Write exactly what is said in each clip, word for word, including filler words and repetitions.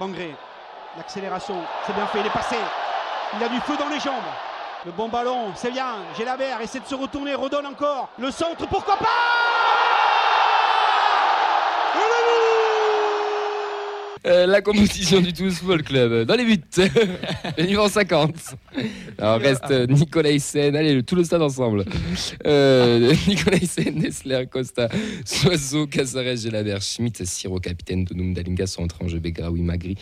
Bangré, l'accélération, c'est bien fait, il est passé. Il a du feu dans les jambes. Le bon ballon, c'est bien. Gelabert essaie de se retourner, redonne encore. Le centre, pourquoi pas ? Euh, la compétition du Toulouse Football Club dans les buts, le niveau cinquante. Alors reste euh, Nicolaisen, allez le tout le stade ensemble. Euh, Nicolaisen, Desler, Costa, Suazo, Cásseres, Gelabert, Schmitt, Sierro, capitaine, Donnum, Dallinga sont entrés en jeu, Begraoui, Magri,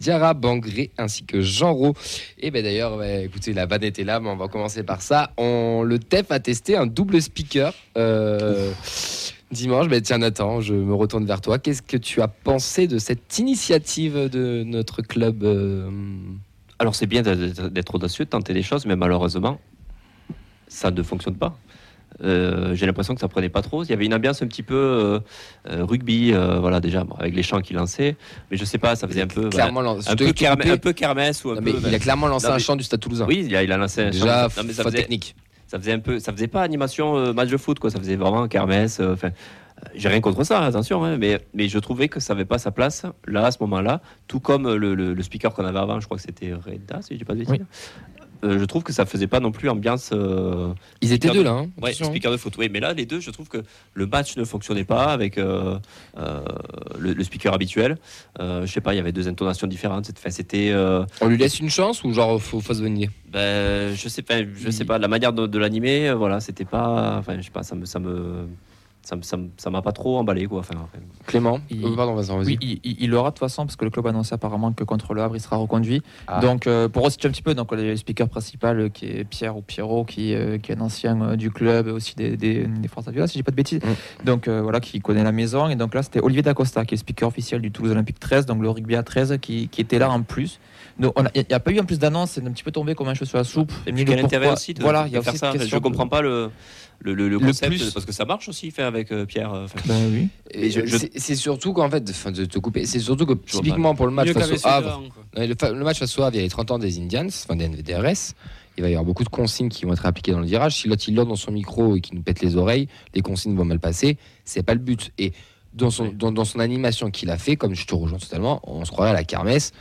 Diarra, Bangré ainsi que Jean-Ro. Et ben d'ailleurs, bah, écoutez, la vanne était là, mais on va commencer par ça. On, le T E F a testé un double speaker. Euh, Dimanche, ben tiens Nathan, je me retourne vers toi. Qu'est-ce que tu as pensé de cette initiative de notre club ? Alors c'est bien d'être audacieux, de tenter des choses, mais malheureusement, ça ne fonctionne pas. Euh, j'ai l'impression que ça prenait pas trop. Il y avait une ambiance un petit peu euh, rugby, euh, voilà déjà bon, avec les chants qu'il lançait. Mais je sais pas, ça faisait un peu clairement voilà, un, peu kerm- un peu kermesse ou un non, peu. Mais il a clairement lancé non, mais... un chant du Stade Toulousain. Oui, il a, il a lancé un déjà, chant. Non, mais ça faisait... technique. Ça faisait un peu, ça faisait pas animation euh, match de foot quoi, ça faisait vraiment kermesse. Euh, enfin, j'ai rien contre ça, attention, hein, mais mais je trouvais que ça avait pas sa place là à ce moment-là, tout comme le, le, le speaker qu'on avait avant, je crois que c'était Reda, si je dis pas de bêtises. Oui. Euh, je trouve que ça faisait pas non plus ambiance. Euh, Ils étaient deux de, là, hein, ouais, speaker de foot. Oui, mais là les deux, je trouve que le match ne fonctionnait pas avec euh, euh, le, le speaker habituel. Euh, je sais pas, il y avait deux intonations différentes. Enfin, c'était. Euh, On lui laisse une chance ou genre faut faut se venir. Ben, je sais pas, je sais pas la manière de, de l'animer, euh, voilà, c'était pas, enfin, je sais pas, ça me, ça me, ça me, ça me, ça m'a pas trop emballé quoi. Enfin, enfin... Clément, il, euh, pardon, vas-y. Oui, il, il, il aura de toute façon parce que le club annonçait apparemment que contre le Havre il sera reconduit. Ah. Donc euh, pour resituer un petit peu, donc le speaker principal qui est Pierre ou Pierrot, qui, euh, qui est un ancien euh, du club, aussi des des, des Français si j'ai pas de bêtises. Mm. Donc euh, voilà, qui connaît la maison et donc là c'était Olivier Da Costa qui est speaker officiel du Toulouse Olympique treize, donc le rugby à treize, qui, qui était là en plus. Donc il n'y a, a pas eu en plus d'annonce, c'est un petit peu tombé comme un cheveu sur la soupe. Et puis, quel intérêt aussi de, voilà, de, de y a faire aussi ça. Je ne comprends pas le, le, le, le concept, le parce que ça marche aussi faire avec euh, Pierre. Euh, ben oui. Et je, je... C'est, c'est surtout qu'en fait, de, de te couper, c'est surtout que typiquement pour le match face au Havre, le, le match face au Havre, il y a les trente ans des Indians, enfin des N V D R S. Il va y avoir beaucoup de consignes qui vont être appliquées dans le virage. Si l'autre il l'a dans son micro et qu'il nous pète les oreilles, les consignes vont mal passer. C'est pas le but. Et dans son, oui. dans, dans son animation qu'il a fait, comme je te rejoins totalement, on se croirait à la kermesse.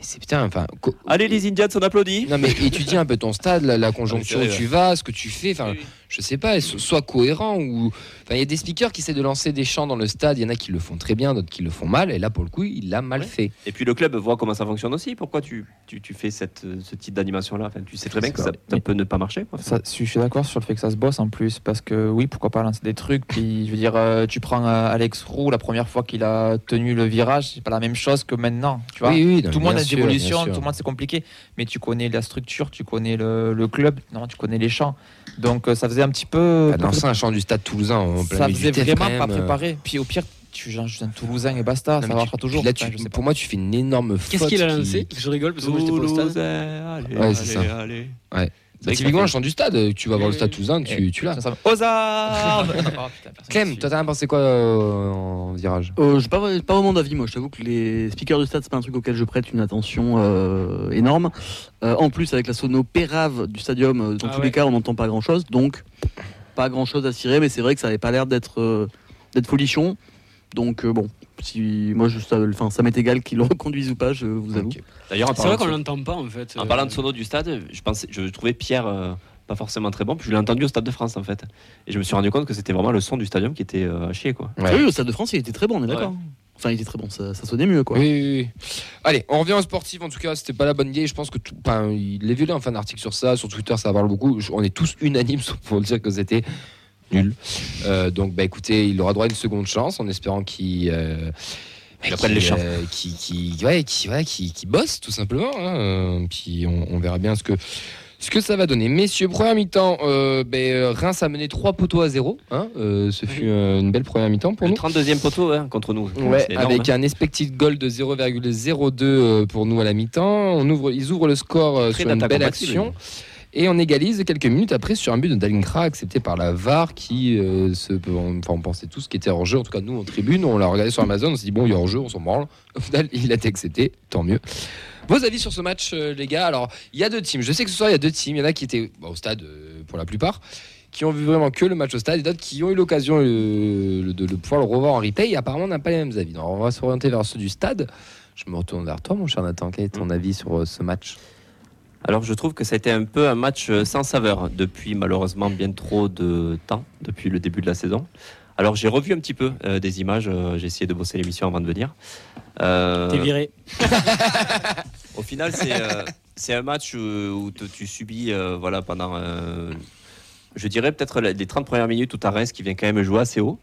Et c'est putain, enfin. Co- Allez, les Indians, on applaudit. Non, mais étudie un peu ton stade, la, la conjoncture où tu vas, ce que tu fais. Enfin, oui. je sais pas, sois cohérent. Ou, enfin, il y a des speakers qui essaient de lancer des chants dans le stade. Il y en a qui le font très bien, d'autres qui le font mal. Et là, pour le coup, il l'a mal ouais. fait. Et puis le club voit comment ça fonctionne aussi. Pourquoi tu tu, tu fais cette ce type d'animation-là enfin, tu sais très bien que ça, ça peut ne pas marcher. Quoi. Ça, je suis d'accord sur le fait que ça se bosse en plus, parce que oui, pourquoi pas lancer des trucs. Puis je veux dire, euh, tu prends euh, Alex Roux la première fois qu'il a tenu le virage, c'est pas la même chose que maintenant. Tu vois. Oui, oui, non, tout le monde a d'évolution, tout le monde c'est compliqué, mais tu connais la structure, tu connais le, le club, non, tu connais les chants, donc euh, ça faisait un petit peu. Bah, lancer un chant du Stade Toulousain en plein milieu. Ça faisait vraiment même. Pas préparé. Puis au pire, tu genre un Toulousain et basta, non, ça marchera toujours. Là, tu, enfin, pour pas. Moi, tu fais une énorme faute. Qu'est-ce qu'il a lancé qui... Je rigole parce que moi j'étais pas au stade. Allez, ouais, c'est allez, ça. Allez. Ouais. Bah, typiquement, le chant du stade, tu vas voir le Stade Toulousain, tu, tu l'as. Aux armes Clem, toi, t'as rien pensé quoi euh, en virage euh, j'ai pas, pas vraiment d'avis, moi. Je t'avoue que les speakers du stade, c'est pas un truc auquel je prête une attention euh, énorme. Euh, en plus, avec la sono pérave du stadium, dans ah tous ouais. les cas, on n'entend pas grand-chose. Donc, pas grand-chose à cirer, mais c'est vrai que ça avait pas l'air d'être, euh, d'être folichon. Donc, euh, bon. Si moi je ça, enfin, ça m'est égal qu'ils le reconduisent ou pas, je vous avoue. Okay. D'ailleurs, c'est vrai qu'on l'entend pas en fait. En parlant de sono du stade, je pensais, je trouvais Pierre euh, pas forcément très bon, puis je l'ai entendu au Stade de France en fait, et je me suis rendu compte que c'était vraiment le son du stadium qui était euh, à chier quoi. Ouais. Ah oui, au Stade de France, il était très bon, on est d'accord. Ouais. Enfin, il était très bon, ça, ça sonnait mieux quoi. Oui, oui, oui. Allez, on revient au sportif. En tout cas, c'était pas la bonne idée. Je pense que tout, ben, les violets ont fait un article sur ça, sur Twitter, ça parle beaucoup. On est tous unanimes pour dire que c'était. Nul. Euh, donc, bah, écoutez, il aura droit à une seconde chance en espérant qu'il. Euh, bah, qu'il, les euh, qu'il, qu'il, ouais, qu'il, ouais, qu'il, qu'il bosse, tout simplement. Hein. Puis on, on verra bien ce que, ce que ça va donner. Messieurs, première mi-temps, euh, bah, Reims a mené trois poteaux à zéro. Hein. Euh, ce fut euh, une belle première mi-temps pour le nous. trente-deuxième poteau hein, contre nous. Ouais, énorme, avec hein. un expected goal de zéro virgule zéro deux pour nous à la mi-temps. On ouvre, ils ouvrent le score euh, sur une belle action. Et on égalise quelques minutes après sur un but de Dallinga accepté par la V A R qui euh, se, on, enfin, on pensait tous qu'il était hors jeu, en tout cas nous en tribune, on l'a regardé sur Amazon, on s'est dit bon il est hors jeu, on s'en branle, au final il a été accepté, tant mieux. Vos avis sur ce match euh, les gars, alors il y a deux teams, je sais que ce soir il y a deux teams, il y en a qui étaient bah, au stade euh, pour la plupart, qui ont vu vraiment que le match au stade et d'autres qui ont eu l'occasion euh, de, de pouvoir le revoir en replay et apparemment on n'a pas les mêmes avis, alors on va s'orienter vers ceux du stade. Je me retourne vers toi, mon cher Nathan. Quel est ton mmh. avis sur euh, ce match ? Alors, je trouve que ça a été un peu un match sans saveur depuis malheureusement bien trop de temps, depuis le début de la saison. Alors, j'ai revu un petit peu euh, des images. Euh, j'ai essayé de bosser l'émission avant de venir. Euh... T'es viré. Au final, c'est, euh, c'est un match où, où te, tu subis euh, voilà, pendant, euh, je dirais peut-être les trente premières minutes où t'as Reims qui vient quand même jouer assez haut,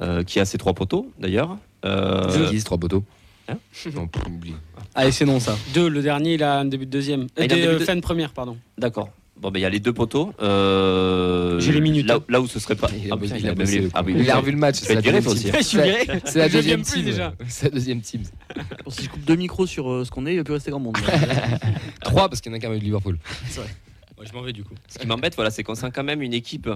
euh, qui a ses trois poteaux d'ailleurs. Euh... C'est qui ces trois poteaux ? Hein ? Non, oublie. Allez, c'est non ça. Deux, le dernier, il a un début de deuxième. Euh, dé, début de... Fin de première, pardon. D'accord. Bon, ben il y a les deux poteaux. Euh... J'ai les minutes. Là, là où ce serait pas. Ah, putain, il a, il a, les... ah, oui, il a revu le match. C'est la deuxième team. C'est la deuxième team déjà. C'est la deuxième team. Si je coupe deux micros sur euh, ce qu'on est, il va plus rester grand monde. Trois parce qu'il y en a qu'un avec Liverpool. C'est vrai. Moi, je m'en vais du coup. Ce qui m'embête, voilà, c'est qu'on sent quand même une équipe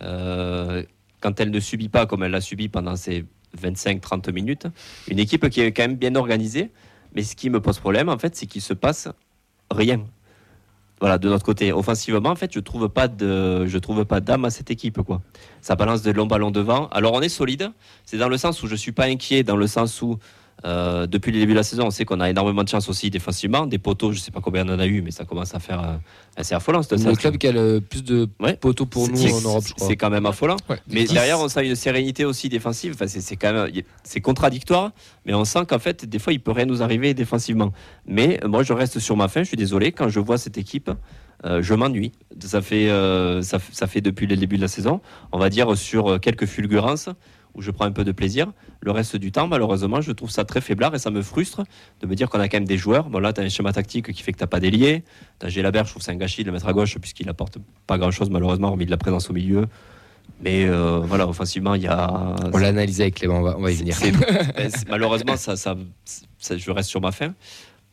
euh, quand elle ne subit pas comme elle l'a subi pendant ces vingt-cinq trente minutes, une équipe qui est quand même bien organisée. Mais ce qui me pose problème, en fait, c'est qu'il se passe rien. Voilà, de notre côté, offensivement, en fait, je trouve pas de, je trouve pas d'âme à cette équipe, quoi. Ça balance de longs ballons devant. Alors, on est solide. C'est dans le sens où je suis pas inquiet, dans le sens où euh, depuis le début de la saison, on sait qu'on a énormément de chance aussi défensivement. Des poteaux, je sais pas combien on en a eu, mais ça commence à faire euh, assez affolant. C'est le club qui a le plus de ouais. poteaux pour c'est, nous c'est, en Europe, je crois. C'est quand même affolant. Ouais. Mais derrière, on sent une sérénité aussi défensive. Enfin, c'est, c'est quand même, c'est contradictoire, mais on sent qu'en fait, des fois, il peut rien nous arriver défensivement. Mais moi, je reste sur ma faim. Je suis désolé quand je vois cette équipe. Euh, je m'ennuie. Ça fait, euh, ça, ça fait depuis le début de la saison, on va dire sur quelques fulgurances où je prends un peu de plaisir. Le reste du temps, malheureusement, je trouve ça très faiblard et ça me frustre de me dire qu'on a quand même des joueurs. Bon, là, tu as un schéma tactique qui fait que tu n'as pas d'ailier. Tu as Gelabert, je trouve que c'est un gâchis de le mettre à gauche puisqu'il n'apporte pas grand-chose, malheureusement, hormis de la présence au milieu. Mais euh, voilà, offensivement, il y a... On l'a analysé avec Clément, on va, on va y venir. C'est... ben, c'est... Malheureusement, ça, ça, ça, je reste sur ma faim.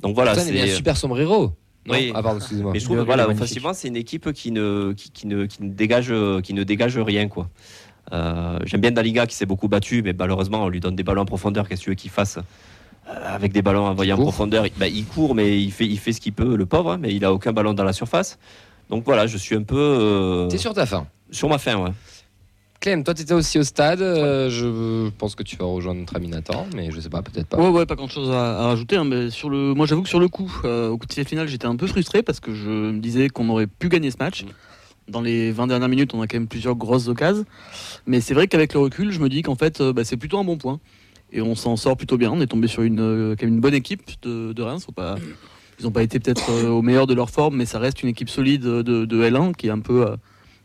Donc voilà, putain, c'est... Il y a un super sombrero. Non, oui. ah, pardon, excusez-moi. Mais je trouve que voilà, offensivement, c'est une équipe qui ne, qui, qui ne, qui ne, dégage, qui ne dégage rien, quoi. Euh, j'aime bien Dallinga qui s'est beaucoup battu, mais malheureusement on lui donne des ballons en profondeur. Qu'est-ce que tu veux qu'il fasse euh, avec des ballons envoyés en profondeur? Il, bah, il court, mais il fait, il fait ce qu'il peut, le pauvre, hein, mais il a aucun ballon dans la surface. Donc voilà, je suis un peu. Euh... T'es sur ta fin? Sur ma fin, ouais. Clem, toi tu étais aussi au stade. Euh, je pense que tu vas rejoindre notre ami Nathan, mais je sais pas, peut-être pas. Ouais, ouais, pas grand-chose à, à rajouter. Hein, mais sur le, moi j'avoue que sur le coup, euh, au coup de sifflet final, j'étais un peu frustré parce que je me disais qu'on aurait pu gagner ce match. Mmh. Dans les vingt dernières minutes, on a quand même plusieurs grosses occasions. Mais c'est vrai qu'avec le recul, je me dis qu'en fait, bah, c'est plutôt un bon point. Et on s'en sort plutôt bien. On est tombé sur une, quand même une bonne équipe de, de Reims. Faut pas, ils n'ont pas été peut-être euh, au meilleur de leur forme, mais ça reste une équipe solide de, de L un qui est un peu, euh,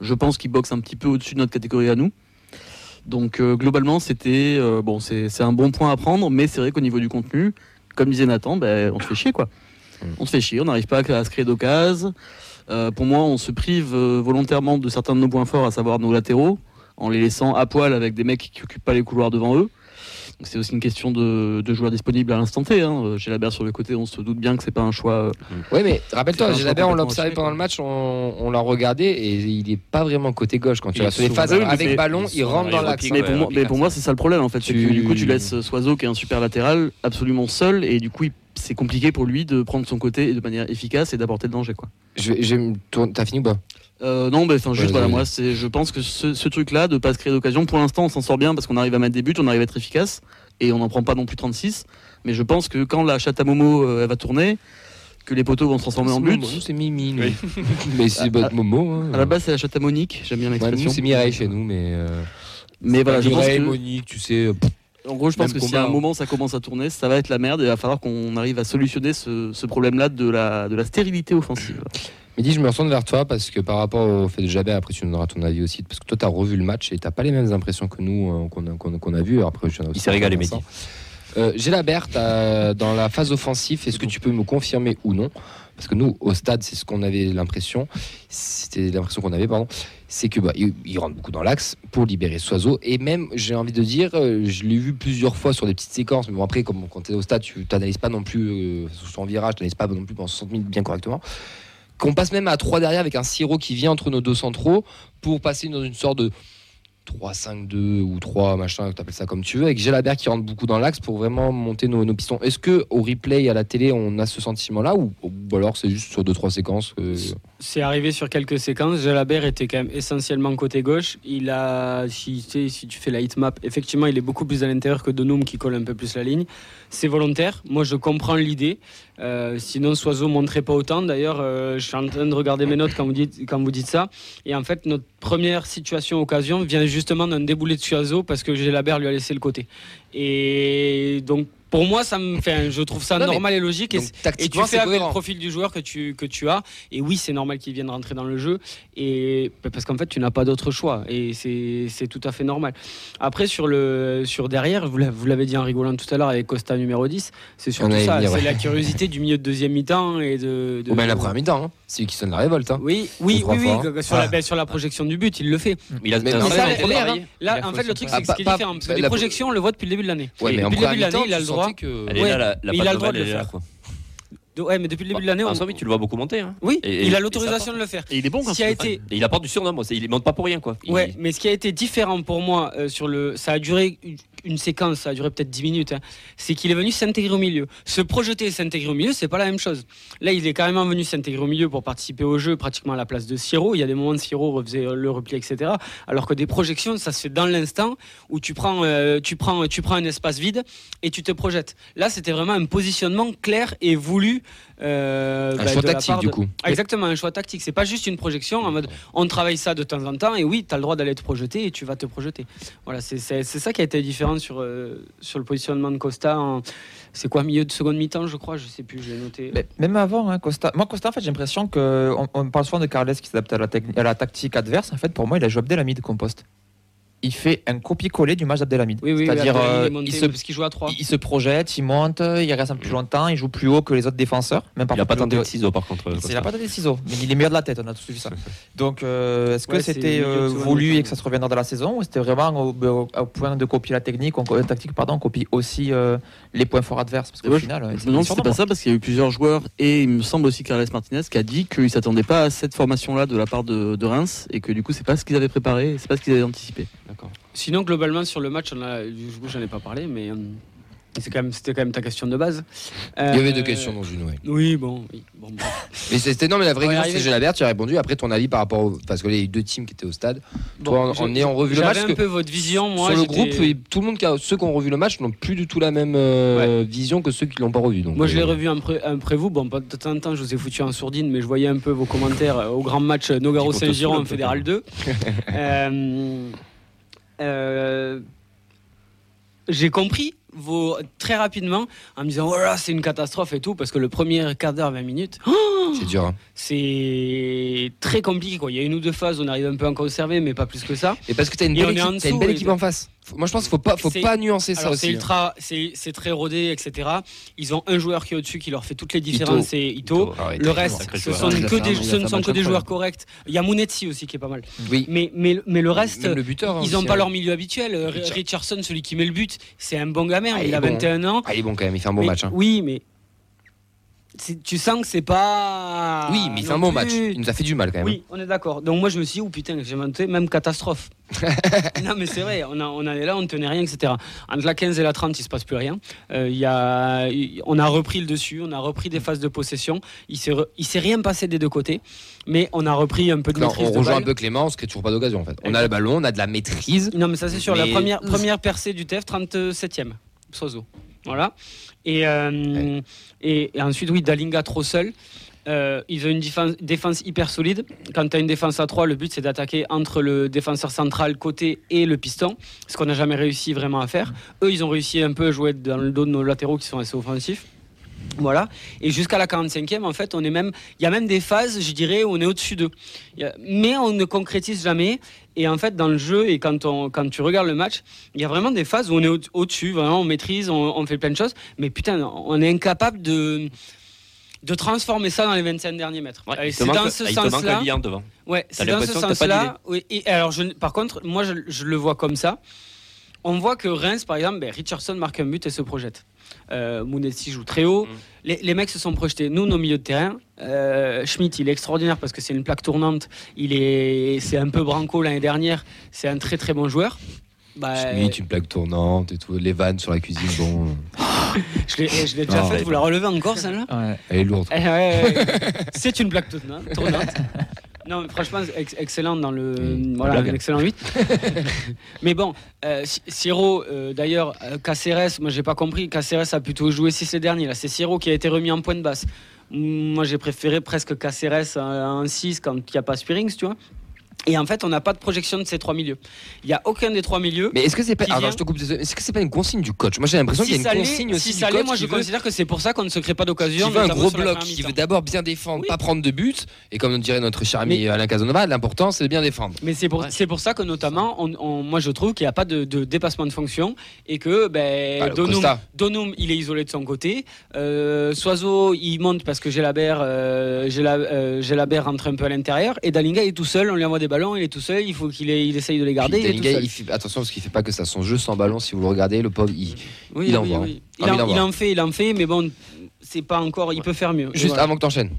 je pense, qui boxe un petit peu au-dessus de notre catégorie à nous. Donc euh, globalement, c'était, euh, bon, c'est, c'est un bon point à prendre. Mais c'est vrai qu'au niveau du contenu, comme disait Nathan, bah, on se fait chier, quoi. On se fait chier. On n'arrive pas à, à se créer d'occasions. Euh, pour moi, on se prive euh, volontairement de certains de nos points forts, à savoir nos latéraux, en les laissant à poil avec des mecs qui occupent pas les couloirs devant eux. Donc, c'est aussi une question de, de joueurs disponibles à l'instant T. Hein. Gelabert sur le côté, on se doute bien que c'est pas un choix. Oui, mais rappelle-toi, Gelabert, on l'a observé pendant le match, on, on l'a regardé et il est pas vraiment côté gauche quand tu vas sur les phases avec mais ballon, il rentre dans l'axe. Mais, pour moi, mais pour moi, c'est ça le problème en fait. Tu... C'est que, du coup, tu laisses Suazo qui est un super latéral absolument seul et du coup, il c'est compliqué pour lui de prendre son côté de manière efficace et d'apporter le danger, quoi. Je, je tourne, t'as fini ou pas ? euh, Non, bah, fin, juste ouais, voilà, moi, c'est, je pense que ce, ce truc-là, de pas se créer d'occasion, pour l'instant, on s'en sort bien parce qu'on arrive à mettre des buts, on arrive à être efficace et on n'en prend pas non plus trente-six. Mais je pense que quand la chatte à Momo euh, elle va tourner, que les poteaux vont se transformer c'est en but. Nous, c'est Mimi. Oui. mais c'est pas Momo. Hein. À la base, c'est la chatte à Monique. J'aime bien l'expression. Ouais, nous, c'est Mireille chez nous, mais. Euh... Mais c'est voilà, je Mireille, pense que... Monique, tu sais. Euh... En gros, je pense même que si à un moment ça commence à tourner, ça va être la merde et il va falloir qu'on arrive à solutionner ce, ce problème-là de la, de la stérilité offensive. Mehdi, je me retourne vers toi parce que par rapport au fait de Jabber, après tu nous donneras ton avis aussi, parce que toi tu as revu le match et tu n'as pas les mêmes impressions que nous qu'on a, qu'on, qu'on a vu. Après, je il s'est régalé, Mehdi. Euh, Gelabert, dans la phase offensive, est-ce que tu peux me confirmer ou non ? Parce que nous, au stade, c'est ce qu'on avait l'impression, c'était l'impression qu'on avait, pardon, c'est que bah, il, il rentre beaucoup dans l'axe pour libérer Suazo. Et même, j'ai envie de dire, je l'ai vu plusieurs fois sur des petites séquences, mais bon, après, comme, quand tu es au stade, tu n'analyses pas non plus euh, sur son virage, tu n'analyses pas non plus pendant soixante minutes bien correctement. Qu'on passe même à trois derrière avec un Sierro qui vient entre nos deux centraux pour passer dans une sorte de trois cinq deux ou trois machin, tu appelles ça comme tu veux, avec Gelabert qui rentre beaucoup dans l'axe pour vraiment monter nos, nos pistons. Est-ce qu'au replay à la télé on a ce sentiment-là ou, ou alors c'est juste sur deux trois séquences que... C'est arrivé sur quelques séquences. Gelabert était quand même essentiellement côté gauche. Il a, si, si tu fais la hitmap, effectivement il est beaucoup plus à l'intérieur que Donnum qui colle un peu plus la ligne. C'est volontaire, moi je comprends l'idée. Euh, sinon Suazo ne montrait pas autant. D'ailleurs euh, je suis en train de regarder mes notes quand vous dites, quand vous dites ça. Et en fait notre première situation occasion vient justement d'un déboulé de Suazo parce que Gelabert lui a laissé le côté. Et donc pour moi, ça me fait, je trouve ça non, normal et logique. Et, et tu fais avec le profil du joueur que tu, que tu as. Et oui, c'est normal qu'il vienne rentrer dans le jeu. Et, parce qu'en fait, tu n'as pas d'autre choix. Et c'est, c'est tout à fait normal. Après, sur, le, sur derrière, vous l'avez dit en rigolant tout à l'heure avec Costa numéro dix, c'est surtout ça. Venir, c'est ouais. la curiosité du milieu de deuxième mi-temps. Et de, de... Ou bien la première mi-temps. Hein. C'est lui qui sonne la révolte. Hein. Oui, oui, oui, oui, oui. Sur, ah. la, sur la projection ah. du but, il le fait. Il a Là, en fait, le truc, c'est ce qui est différent. Les projections, on le voit depuis le début de l'année. Depuis le début de l'année, il a le droit. Que... Ouais, là, la, la il a le droit de le faire. Quoi. De, ouais, mais depuis le début bah, de l'année, on... ensemble, tu le vois beaucoup monter. Hein. Oui, et, et, il a l'autorisation de le faire. Et il est bon quand il a été. Il apporte du surnom. Il ne monte pas pour rien, quoi. Ouais, il... mais ce qui a été différent pour moi euh, sur le, ça a duré une, une séquence, ça a duré peut-être dix minutes. Hein. C'est qu'il est venu s'intégrer au milieu. Se projeter et s'intégrer au milieu, c'est pas la même chose. Là, il est carrément venu s'intégrer au milieu pour participer au jeu, pratiquement à la place de Sierro. Il y a des moments de Sierro refaisait le repli, et cetera. Alors que des projections, ça se fait dans l'instant où tu prends, euh, tu prends, tu prends un espace vide et tu te projettes. Là, c'était vraiment un positionnement clair et voulu. Euh, un bah, choix tactique de... du coup. Ah, exactement, un choix tactique. C'est pas juste une projection en mode on travaille ça de temps en temps et oui, t'as le droit d'aller te projeter et tu vas te projeter. Voilà, c'est, c'est, c'est ça qui a été différent sur, euh, sur le positionnement de Costa. En... C'est quoi, milieu de seconde mi-temps, je crois, je sais plus, je l'ai noté. Mais même avant, hein, Costa. Moi, Costa, en fait, j'ai l'impression qu'on on parle souvent de Carles qui s'adapte à la, tec- à la tactique adverse. En fait, pour moi, il a joué Abdelhamid comme poste. Il fait un copier-coller du match d'Abdelhamid. Oui, oui, c'est-à-dire, euh, il, se, parce qu'il joue à trois. Il, il se projette, il monte, il reste un peu plus longtemps, il joue plus haut que les autres défenseurs. Même il n'a pas tenté de ciseaux, par contre. Il n'a pas tenté de ciseaux, mais il est meilleur de la tête, on a tous vu ça. Donc, euh, est-ce ouais, que c'était euh, voulu et que ça se reviendra dans la saison, ou c'était vraiment au, au, au point de copier la technique, on, la tactique, pardon, on copie aussi euh, les points forts adverses parce qu'au ouais, final, je, non, c'était pas ça, parce qu'il y a eu plusieurs joueurs, et il me semble aussi Carles Martínez qui a dit qu'il ne s'attendait pas à cette formation-là de la part de, de Reims, et que du coup, c'est pas ce qu'ils avaient préparé, c'est pas ce qu'ils avaient anticipé. D'accord. Sinon, globalement, sur le match, on a, du coup, j'en ai pas parlé, mais c'est quand même, c'était quand même ta question de base. Euh, Il y avait deux questions dans une, oui. Oui, bon. Oui, bon, bon. Mais c'était non, mais la vraie question, c'est Gelabert, tu as répondu. Après, ton avis par rapport au. Parce que là, il y a eu deux teams qui étaient au stade. Bon, toi, en, en ayant revu le match. J'avais un peu votre vision, moi. Sur le groupe, tout le monde, ceux qui ont revu le match, n'ont plus du tout la même euh, ouais. vision que ceux qui ne l'ont pas revu. Donc, moi, je l'ai euh, revu après, après vous. Bon, de temps en temps, je vous ai foutu en sourdine, mais je voyais un peu vos commentaires au grand match Nogaro-Saint-Giron en Fédéral deux. euh. Euh, j'ai compris vos, très rapidement en me disant oh là, c'est une catastrophe et tout, parce que le premier quart d'heure, vingt minutes, oh, c'est dur, hein. C'est très compliqué, quoi. Il y a une ou deux phases, on arrive un peu à en conserver, mais pas plus que ça. Et parce que t'as une belle équipe, t'as une belle équipe en face. Moi, je pense qu'il faut pas, faut c'est, pas nuancer ça aussi. C'est ultra, c'est, c'est très rodé, et cetera. Ils ont un joueur qui est au-dessus qui leur fait toutes les différences, c'est Ito. Ito. Ah ouais, le reste, ce, sont que des, ce ne sont que des joueurs corrects. Il y a Munetsi aussi qui est pas mal. Oui. Mais, mais, mais le reste, le buteur, hein, ils n'ont pas ouais. leur milieu habituel. Richard. Richardson, celui qui met le but, c'est un bon gamin. Ah, il, il a bon. vingt et un ans. Ah, il est bon quand même, il fait un bon mais, match. Hein. Oui, mais. C'est, tu sens que c'est pas. Oui, mais il fait un bon match. Il nous a fait du mal quand même. Oui, on est d'accord. Donc moi je me suis dit, oh putain, j'ai monté, même catastrophe. Non, mais c'est vrai, on, a, on allait là, on ne tenait rien, et cetera. Entre la quinze et la trente, il ne se passe plus rien. Euh, y a, y, on a repris le dessus, on a repris des phases de possession. Il ne s'est, s'est rien passé des deux côtés, mais on a repris un peu de non, maîtrise. On de rejoint balle. Un peu Clément, on ne se crée toujours pas d'occasion en fait. On a le ballon, on a de la maîtrise. Non, mais ça c'est sûr. Mais... La première, première percée du T E F, trente-septième, Suazo. Voilà. Et, euh, ouais. et, et ensuite, oui, Dallinga trop seul. Euh, ils ont une défense, défense hyper solide. Quand tu as une défense à trois, le but c'est d'attaquer entre le défenseur central côté et le piston, ce qu'on n'a jamais réussi vraiment à faire. Eux, ils ont réussi un peu à jouer dans le dos de nos latéraux qui sont assez offensifs. Voilà. Et jusqu'à la quarante-cinquième, en fait, on est même, il y a même des phases, je dirais, où on est au-dessus d'eux. Mais on ne concrétise jamais. Et en fait, dans le jeu, et quand, on, quand tu regardes le match, il y a vraiment des phases où on est au- au-dessus, vraiment, on maîtrise, on, on fait plein de choses. Mais putain, on est incapable de, de transformer ça dans les vingt-cinq derniers mètres. Ouais, c'est dans ce sens-là. Ouais, c'est dans ce sens-là. Oui, et alors, je, par contre, moi, je, je le vois comme ça. on voit que Reims, par exemple, ben, Richardson marque un but et se projette. Euh, Munetsi joue très haut. Mmh. Les, les mecs se sont projetés. Nous, nos milieux de terrain, euh, Schmitt, il est extraordinaire parce que c'est une plaque tournante. Il est, c'est un peu branco l'année dernière. C'est un très très bon joueur. Bah, Schmitt, une plaque tournante et tout. Les vannes sur la cuisine, bon. je l'ai, je l'ai déjà faite. Vous la relevez encore celle-là? Ouais. Elle est lourde. Eh, ouais, ouais, ouais. C'est une plaque tournante. Non, mais franchement, ex- excellent dans le. Mmh, voilà, blague. Excellent huit. Mais bon, euh, Sierro, euh, d'ailleurs, euh, Cásseres, moi j'ai pas compris. Cásseres a plutôt joué six les derniers. Là, c'est Sierro qui a été remis en point de basse. Moi j'ai préféré presque Cásseres en six quand il n'y a pas Spearings, tu vois. Et en fait, on n'a pas de projection de ces trois milieux. Il n'y a aucun des trois milieux. Mais est-ce que c'est pas ah vient... non, je te coupe. Est-ce que c'est pas une consigne du coach? Moi, j'ai l'impression si qu'il y a une consigne aussi. Si ça l'est, moi, je veut... considère que c'est pour ça qu'on ne se crée pas d'occasion. Qui veut un gros bloc, qui veut d'abord bien défendre, oui. pas prendre de but. Et comme dirait notre cher ami mais... Alain Casanova, l'important, c'est de bien défendre. Mais c'est pour ouais. c'est pour ça que notamment, on, on, moi, je trouve qu'il n'y a pas de, de dépassement de fonction et que ben ah, Donnum, Donnum, il est isolé de son côté. Euh, Suazo, il monte parce que Gelabert, euh, Gelabert, euh, Gelabert rentre un peu à l'intérieur et Dallinga est tout seul. On lui envoie des ballon, il est tout seul, il faut qu'il ait, il essaye de les garder. Il est tout seul. Il fait, attention parce qu'il fait pas que ça, son jeu sans ballon, si vous le regardez, le pauvre, il, oui, il, oui, envoie, oui. Hein. Il, il en, en il en fait, il en fait, mais bon, c'est pas encore, ouais. il peut faire mieux. Juste voilà. avant que t'enchaînes.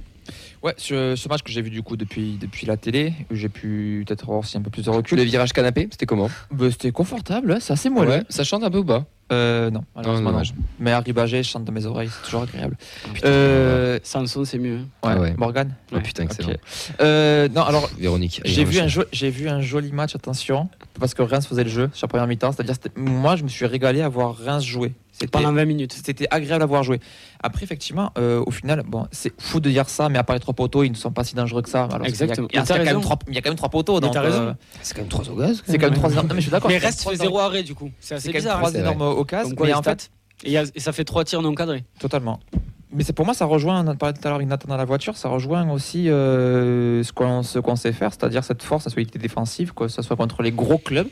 Ouais, ce, ce match que j'ai vu du coup depuis, depuis la télé, j'ai pu peut-être voir si un peu plus de recul. Le virage canapé, c'était comment? Bah, c'était confortable, ouais, c'est assez moelleux. Ouais, ça chante un peu ou pas? Euh, non, non, non, non. Mais Harry Bagé chante dans mes oreilles, c'est toujours agréable. Putain, euh, Samson, c'est mieux. Ouais, ouais. Morgan. Ouais. Oh putain, excellent. Okay. Euh, non, alors, Véronique. J'ai vu, un jo- j'ai vu un joli match, attention, parce que Reims faisait le jeu sur la première mi-temps. C'est-à-dire, moi, je me suis régalé à voir Reims jouer. C'était, pendant vingt minutes. C'était agréable à voir jouer. Après, effectivement, euh, au final, bon, c'est fou de dire ça, mais à part les trois poteaux, ils ne sont pas si dangereux que ça. Alors, exactement. Il y, y, y, y a quand même trois poteaux. Donc, euh, c'est quand même trois au gaz. C'est quand même trois énormes. Mais je suis d'accord. Mais Reims fait zéro arrêt, du coup. C'est assez bizarre. Trois énormes. Au cas, quoi, et, en fait, et, y a, et ça fait trois tirs non cadrés. Totalement. Mais c'est, pour moi, ça rejoint, on parlait tout à l'heure avec Nathan dans la voiture, ça rejoint aussi euh, ce, qu'on, ce qu'on sait faire, c'est-à-dire cette force, la solidité défensive, que ce soit contre les gros clubs,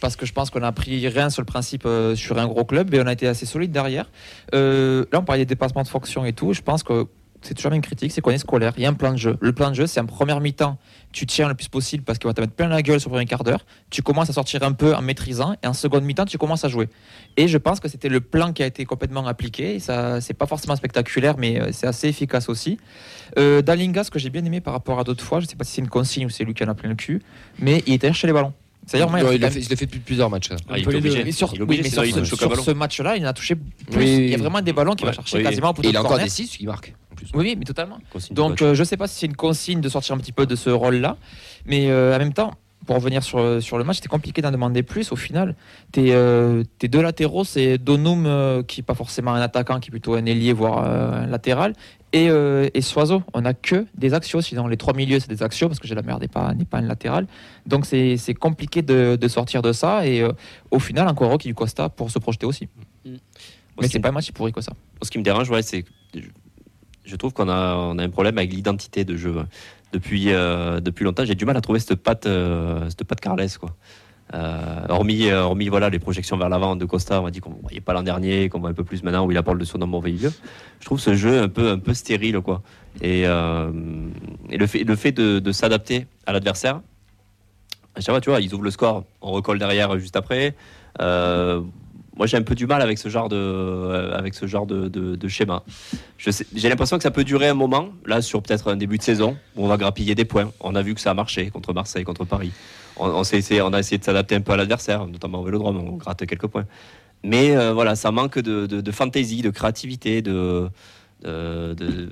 parce que je pense qu'on a pris rien sur le principe euh, sur un gros club, et on a été assez solide derrière. Euh, là, on parlait des dépassements de fonction et tout, je pense que c'est toujours une critique, c'est qu'on est scolaire, il y a un plan de jeu. Le plan de jeu, c'est en première mi-temps, tu tiens le plus possible parce qu'il va te mettre plein la gueule sur le premier quart d'heure, tu commences à sortir un peu en maîtrisant, et en seconde mi-temps, tu commences à jouer. Et je pense que c'était le plan qui a été complètement appliqué, et ça, c'est pas forcément spectaculaire, mais c'est assez efficace aussi. Euh, Dallinga, ce que j'ai bien aimé par rapport à d'autres fois, je sais pas si c'est une consigne ou c'est lui qui en a plein le cul, mais il était chez les ballons. C'est-à-dire, moi, ouais, il, il, fait, il l'a fait depuis plusieurs matchs. Ah, il obligé. Mais sur, il oui, mais sur, ce, sur ce match-là, il en a touché plus. Oui. Il y a vraiment des ballons qu'il ouais. va chercher oui. quasiment au bout de la corner. Il a encore des six qui marquent. Oui, mais totalement. Consigne Donc, euh, je ne sais pas si c'est une consigne de sortir un petit peu de ce rôle-là. Mais euh, en même temps, pour revenir sur, sur le match, c'était compliqué d'en demander plus. Au final, tes euh, deux latéraux, c'est Donnum, euh, qui n'est pas forcément un attaquant, qui est plutôt un ailier, voire euh, un latéral. Et, euh, et Suazo, on n'a que des axios, sinon les trois milieux c'est des axios, parce que j'ai la merde n'est pas, n'est pas une latérale. Donc c'est, c'est compliqué de, de sortir de ça, et euh, au final, encore un qui du Costa pour se projeter aussi. Mmh. Mais ce c'est me... pas un match pourri que ça. Ce qui me dérange, ouais, c'est je, je trouve qu'on a, on a un problème avec l'identité de jeu. Depuis, euh, depuis longtemps, j'ai du mal à trouver cette patte, euh, cette patte Carles, quoi. Euh, hormis, euh, hormis voilà, les projections vers l'avant de Costa, on a dit qu'on ne voyait pas l'an dernier, qu'on voit un peu plus maintenant où il apporte le son d'un mauvais milieu. Je trouve ce jeu un peu, un peu stérile, quoi. Et, euh, et le fait, le fait de, de s'adapter à l'adversaire, je sais pas, tu vois, ils ouvrent le score, on recolle derrière juste après. Euh, moi j'ai un peu du mal avec ce genre de, avec ce genre de, de, de schéma. Je sais, j'ai l'impression que ça peut durer un moment, là sur peut-être un début de saison où on va grappiller des points. On a vu que ça a marché contre Marseille, contre Paris. On, on, s'est essayé, on a essayé de s'adapter un peu à l'adversaire, notamment au Vélodrome, on gratte quelques points. Mais euh, voilà, ça manque de, de, de fantaisie, de créativité, de, de, de...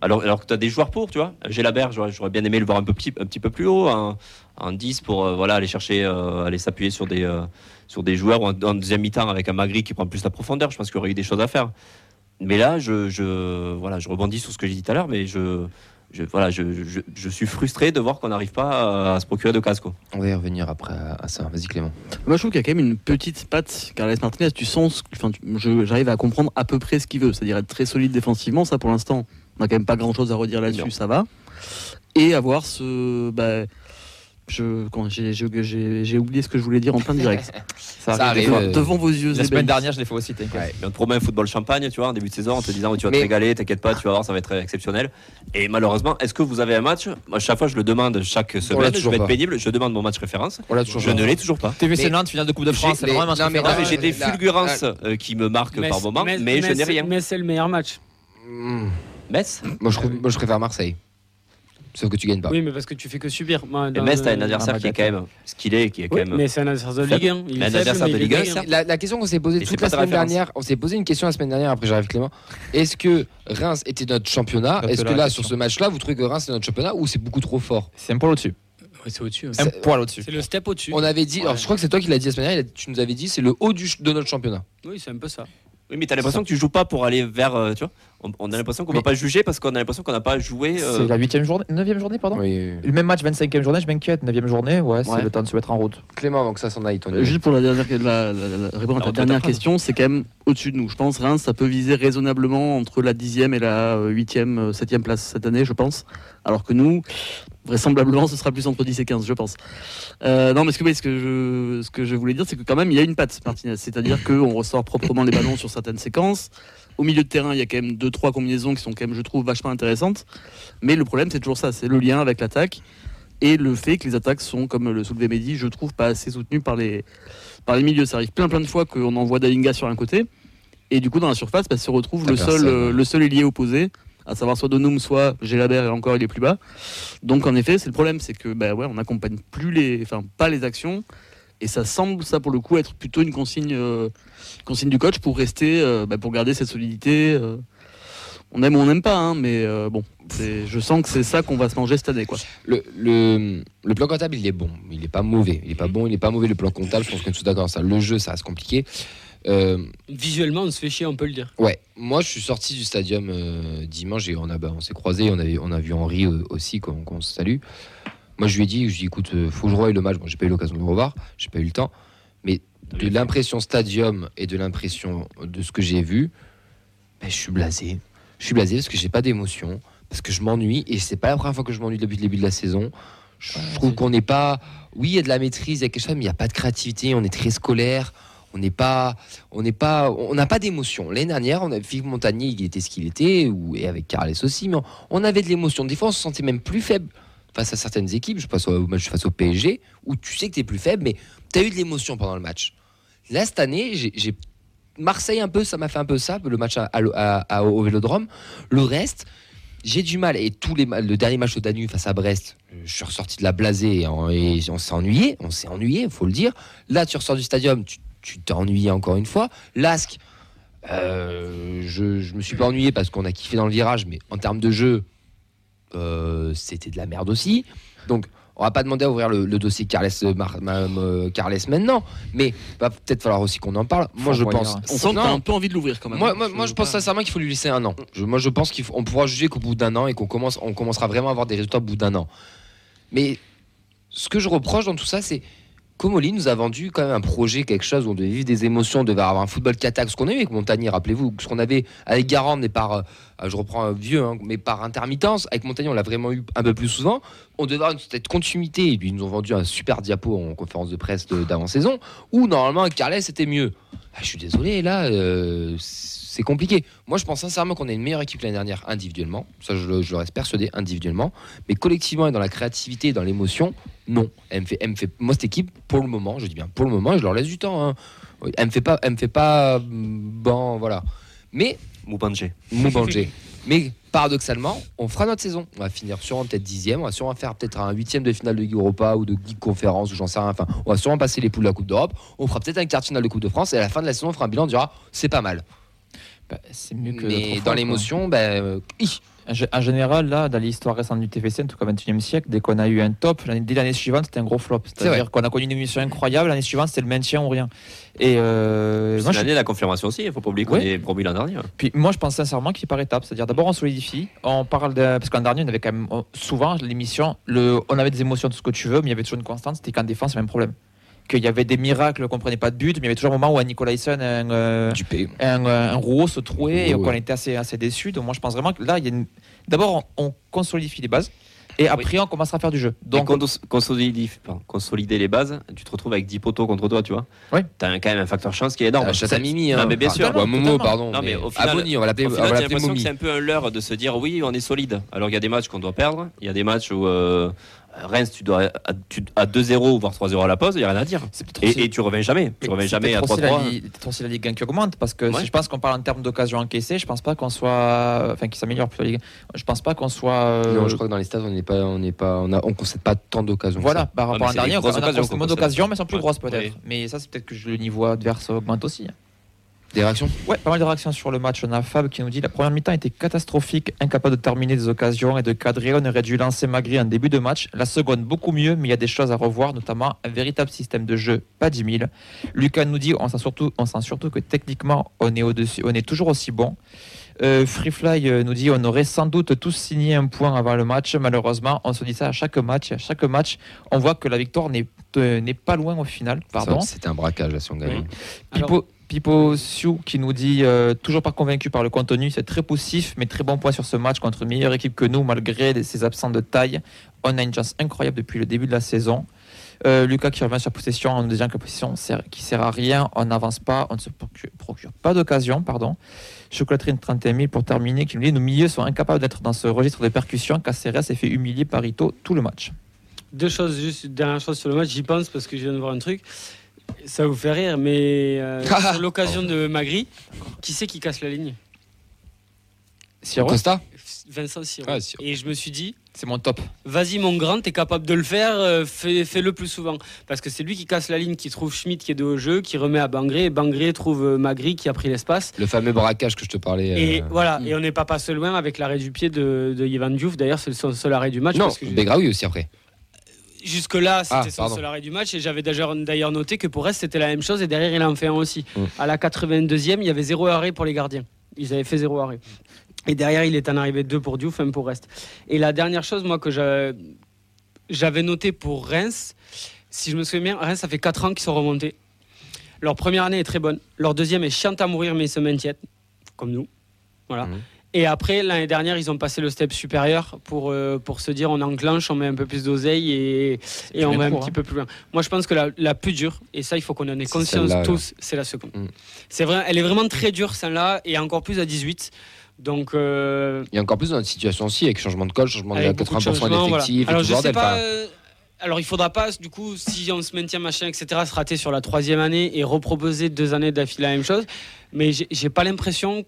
Alors, alors que tu as des joueurs pour, tu vois. Gelabert, j'aurais, j'aurais bien aimé le voir un, peu petit, un petit peu plus haut, en, en dix, pour euh, voilà, aller chercher, euh, aller s'appuyer sur des, euh, sur des joueurs, ou en, en deuxième mi-temps avec un Magri qui prend plus la profondeur. Je pense qu'il y aurait eu des choses à faire. Mais là, je, je, voilà, je rebondis sur ce que j'ai dit tout à l'heure, mais je... Je, voilà, je, je, je suis frustré de voir qu'on n'arrive pas à, à se procurer de casque. On va y revenir après à ça. Vas-y Clément. Moi je trouve qu'il y a quand même une petite patte Carles Martínez. Tu sens, enfin, tu, je, j'arrive à comprendre à peu près ce qu'il veut, c'est-à-dire être très solide défensivement. Ça pour l'instant, on n'a quand même pas grand-chose à redire là-dessus, non. Ça va. Et avoir ce, bah, Je, j'ai, j'ai, j'ai, j'ai oublié ce que je voulais dire en plein direct. Ça, ça arrive, arrive euh, devant vos yeux. La semaine dernière, je l'ai fait aussi. Ouais. On te promet un football champagne, tu vois, en début de saison, en te disant tu vas mais... te régaler, t'inquiète pas, tu vas voir, ça va être exceptionnel. Et malheureusement, est-ce que vous avez un match? Moi, chaque fois, je le demande chaque semaine. Je vais pas. être pénible. Je demande mon match référence. Je ne l'ai toujours pas. T V C Nantes, finale de Coupe de France. J'ai, non, mais non, mais j'ai des fulgurances la, la... qui me marquent mais, par moment, mais, mais, mais je n'ai rien. Mais c'est le meilleur match. Metz. Moi, je préfère Marseille. Sauf que tu gagnes pas. Oui, mais parce que tu fais que subir. Moi, et Metz, t'as un adversaire qui est quand même ce qu'il est, qui est quand oui, même. Mais c'est un adversaire de Ligue un. Il un adversaire de Ligue un. La, la question qu'on s'est posée toute la semaine dernière, on s'est posé une question la semaine dernière. Après, j'arrive Clément. Est-ce que Reims était notre championnat? Est-ce que là, sur ce match-là, vous trouvez que Reims est notre championnat ou c'est beaucoup trop fort? C'est un poil au-dessus. Ouais, c'est au-dessus. C'est un poil au-dessus. C'est le step au-dessus. On avait dit. Alors, je crois que c'est toi qui l'as dit la semaine dernière. Tu nous avais dit, c'est le haut du de notre championnat. Oui, c'est un peu ça. Oui, mais t'as l'impression que tu joues pas pour aller vers, tu vois. On, on a l'impression qu'on ne va pas juger parce qu'on a l'impression qu'on n'a pas joué. Euh... C'est la huitième journée, neuvième journée, pardon. Oui, oui. Le même match, vingt-cinquième journée, je m'inquiète. neuvième journée, ouais, ouais, c'est le temps de se mettre en route. Clément, avant que ça s'en aille. Ton euh, juste pour la dernière, la, la, la, répondre à ta dernière question, c'est quand même au-dessus de nous. Je pense Reims, ça peut viser raisonnablement entre la dixième et la huitième, septième place cette année, je pense. Alors que nous, vraisemblablement, ce sera plus entre dix et quinze, je pense. Euh, non, mais ce que, oui, ce, que je, ce que je voulais dire, c'est que quand même, il y a une patte, Martinez. C'est-à-dire qu'on ressort proprement les ballons sur certaines séquences. Au milieu de terrain, il y a quand même deux, trois combinaisons qui sont quand même, je trouve, vachement intéressantes. Mais le problème, c'est toujours ça, c'est le lien avec l'attaque et le fait que les attaques sont, comme le soulevé Mehdi, je trouve, pas assez soutenues par les, par les milieux. Ça arrive plein, plein de fois qu'on envoie Dallinga sur un côté et du coup, dans la surface, bah, se retrouve ah, le seul, euh, le seul ailier opposé, à savoir soit Donnum, soit Gelabert, et encore il est plus bas. Donc en effet, c'est le problème, c'est que bah ouais, on n'accompagne plus les, enfin pas les actions, et ça semble ça pour le coup être plutôt une consigne, euh, consigne du coach pour rester, euh, bah, pour garder cette solidité. Euh, on aime ou on n'aime pas, hein, mais euh, bon, c'est, je sens que c'est ça qu'on va se manger cette année, quoi. Le, le, le plan comptable, il est bon, il est pas mauvais, il est pas bon, il est pas mauvais le plan comptable. Je pense qu'on est tous d'accord, ça. Le jeu, ça reste compliqué. Euh, Visuellement, on se fait chier, on peut le dire. Ouais, moi je suis sorti du stadium euh, dimanche et on, a, bah, on s'est croisés, on, avait, on a vu Henri euh, aussi, qu'on, qu'on se salue. Moi je lui ai dit, je lui ai dit écoute, euh, faut que je revoie le match. Bon, j'ai pas eu l'occasion de le revoir, j'ai pas eu le temps, mais de l'impression stadium et de l'impression de ce que j'ai vu, bah, je suis blasé. Je suis blasé parce que j'ai pas d'émotion, parce que je m'ennuie et c'est pas la première fois que je m'ennuie depuis le début de la saison. Je ouais, trouve c'est... qu'on n'est pas. Oui, il y a de la maîtrise, il y a quelque chose, mais il n'y a pas de créativité, on est très scolaire. On n'est pas, on n'est pas, on n'a pas d'émotion. L'année dernière, on a vu Montagny, il était ce qu'il était, ou, et avec Carles aussi, mais on, on avait de l'émotion. Des fois, on se sentait même plus faible face à certaines équipes. Je passe au match face au P S G, où tu sais que t'es plus faible, mais t'as eu de l'émotion pendant le match. Là, cette année, j'ai, j'ai Marseille un peu, ça m'a fait un peu ça, le match à, à, à, au Vélodrome. Le reste, j'ai du mal. Et tous les, le dernier match au Danube face à Brest, je suis ressorti de la blasée et on, et on s'est ennuyé, on s'est ennuyé, faut le dire. Là, tu ressors du stadium, tu tu t'es ennuyé encore une fois. L'A S C, euh, je, je me suis pas ennuyé parce qu'on a kiffé dans le virage, mais en termes de jeu, euh, c'était de la merde aussi. Donc, on va pas demander à ouvrir le, le dossier Carles, Mar, Mar, Mar, Carles maintenant, mais va bah, peut-être falloir aussi qu'on en parle. Moi, je pense. On sent que t'as un peu envie de l'ouvrir quand même. Moi, moi, moi je pense sincèrement qu'il faut lui laisser un an. Je, moi, je pense qu'on pourra juger qu'au bout d'un an et qu'on commence, on commencera vraiment à avoir des résultats au bout d'un an. Mais ce que je reproche dans tout ça, c'est Comolli nous a vendu quand même un projet, quelque chose où on devait vivre des émotions, on devait avoir un football qui attaque, ce qu'on a eu avec Montagny, rappelez-vous, ce qu'on avait avec Garande, mais par, euh, je reprends un vieux, hein, mais par intermittence, avec Montagny on l'a vraiment eu un peu plus souvent, on devait avoir cette continuité, et puis ils nous ont vendu un super diapo en conférence de presse de, d'avant-saison, où normalement avec Carles c'était mieux. Ah, je suis désolé, là, euh, c'est compliqué. Moi je pense sincèrement qu'on est une meilleure équipe que l'année dernière individuellement, ça je, je reste persuadé individuellement, mais collectivement et dans la créativité et dans l'émotion, non, elle me fait, elle me fait, moi cette équipe pour le moment, je dis bien pour le moment, je leur laisse du temps. Hein. Elle me fait pas, elle me fait pas, bon voilà. Mais Moubanjé, Moubanjé. Mais paradoxalement, on fera notre saison. On va finir sûrement peut-être dixième, on va sûrement faire peut-être un huitième de finale de Ligue Europa ou de Ligue Conférence ou j'en sais rien. Enfin, on va sûrement passer les poules de la Coupe d'Europe. On fera peut-être un quart de finale de Coupe de France et à la fin de la saison, on fera un bilan, on dira c'est pas mal. Bah, c'est mieux que. Mais fois, dans l'émotion, ben. Bah, euh, en général, là, dans l'histoire récente du T F C, en tout cas au vingt et unième siècle, dès qu'on a eu un top, dès l'année suivante, c'était un gros flop. C'est-à-dire qu'on a connu une émission incroyable, l'année suivante, c'était le maintien ou rien. Et euh, moi, l'année je... la confirmation aussi, il ne faut pas oublier qu'on ouais. est promis l'an dernier. Puis moi, je pense sincèrement qu'il est par étapes. C'est-à-dire, d'abord, on solidifie, on parle de. Parce qu'en dernier, on avait quand même souvent l'émission, le... on avait des émotions, tout ce que tu veux, mais il y avait toujours une constante, c'était qu'en défense, c'est le même problème. Qu'il y avait des miracles, qu'on ne prenait pas de but, mais il y avait toujours un moment où un Nicolaisen, un, euh, un, un Rouault se trouait, oui, et qu'on oui. était assez, assez déçus. Donc moi je pense vraiment que là, il y a une... d'abord on, on consolidifie les bases, et après oui. on commencera à faire du jeu. Donc consolider, enfin, consolider les bases, tu te retrouves avec dix poteaux contre toi, tu vois. Oui. T'as quand même un facteur chance qui est énorme. Chasse à Mimi, hein. Non, mais bien sûr. Ou à Momo, pardon. Non, mais au final, Aboni, on va l'appeler. Au final, on va l'appeler j'ai l'impression Momi. Que c'est un peu un leurre de se dire oui, on est solide. Alors il y a des matchs qu'on doit perdre, il y a des matchs où euh, Reims, tu dois à, tu, à deux zéro voire trois zéro à la pause, il n'y a rien à dire. Et, et tu reviens jamais. Tu reviens jamais à trois trois. C'est la Ligue un qui augmente parce que ouais. si je pense qu'on parle en termes d'occasion encaissée, je pense pas qu'on soit, enfin qui s'améliore plutôt la Ligue. Je pense pas qu'on soit. Euh... Non, je crois que dans les stades, on n'est pas, on n'est pas, on a, on concède pas tant d'occasions. Voilà, par rapport à l'an dernier, on concède moins d'occasions, mais elles sont plus ouais. grosses peut-être. Oui. Mais ça, c'est peut-être que le niveau adverse augmente aussi. Des réactions ? Ouais, pas mal de réactions sur le match. On a Fab qui nous dit la première mi-temps était catastrophique, incapable de terminer des occasions et de cadrer. On aurait dû lancer Magri en début de match. La seconde, beaucoup mieux, mais il y a des choses à revoir, notamment un véritable système de jeu, pas dix mille. Lucas nous dit on sent surtout, on sent surtout que techniquement, on est, au-dessus, on est toujours aussi bon. Euh, Freefly nous dit on aurait sans doute tous signé un point avant le match. Malheureusement, on se dit ça à chaque match. À chaque match, on voit que la victoire n'est, euh, n'est pas loin au final. Pardon. Ça, c'était un braquage, là, si on gagne. Pipo. Pipo Siou qui nous dit euh, toujours pas convaincu par le contenu, c'est très poussif, mais très bon point sur ce match contre une meilleure équipe que nous, malgré ses absents de taille. On a une chance incroyable depuis le début de la saison. Euh, Lucas qui revient sur possession en nous disant que la possession sert, qui sert à rien, on n'avance pas, on ne se procure, procure pas d'occasion. Pardon. Chocolaterine trente et un mille pour terminer, qui nous dit nos milieux sont incapables d'être dans ce registre de percussion. Cásseres s'est fait humilier par Ito tout le match. Deux choses, juste une dernière chose sur le match, j'y pense parce que je viens de voir un truc. Ça vous fait rire, mais euh, sur l'occasion de Magri, qui c'est qui casse la ligne ? Sierro ? Costa ? Vincent Sierro. Ah, et je me suis dit... C'est mon top. Vas-y mon grand, t'es capable de le faire, fais, fais-le plus souvent. Parce que c'est lui qui casse la ligne, qui trouve Schmitt qui est de haut jeu, qui remet à Bangré, et Bangré trouve Magri qui a pris l'espace. Le fameux braquage que je te parlais. Et euh... voilà, mmh. et on n'est pas passé loin avec l'arrêt du pied de, de Yvan Diouf, d'ailleurs c'est son seul arrêt du match. Non, Begraoui aussi après. Jusque-là, c'était ah, son seul arrêt du match et j'avais d'ailleurs noté que pour Reims, c'était la même chose et derrière, il en fait un aussi. Mmh. À la quatre-vingt-deuxième, il y avait zéro arrêt pour les gardiens. Ils avaient fait zéro arrêt. Et derrière, il est en arrivé deux pour Diouf, un pour Reims. Et la dernière chose, moi, que je, j'avais noté pour Reims, si je me souviens bien, Reims, ça fait quatre ans qu'ils sont remontés. Leur première année est très bonne. Leur deuxième est chiante à mourir, mais ils se maintiennent, comme nous. Voilà. Mmh. Et après, l'année dernière, ils ont passé le step supérieur pour, euh, pour se dire on enclenche, on met un peu plus d'oseille et, et on va un hein. petit peu plus loin. Moi, je pense que la, la plus dure, et ça, il faut qu'on en ait c'est conscience tous, là. C'est la seconde. Mm. C'est vrai, elle est vraiment très dure, celle-là, et encore plus à dix-huit. Donc, euh, il y a encore plus dans notre situation aussi, avec changement de coach, changement de quatre-vingts pour cent d'effectifs. Voilà. Alors, je ne sais pas... Euh, alors, il ne faudra pas, du coup, si on se maintient, machin, et cetera, se rater sur la troisième année et reproposer deux années d'affilée la même chose. Mais je n'ai pas l'impression...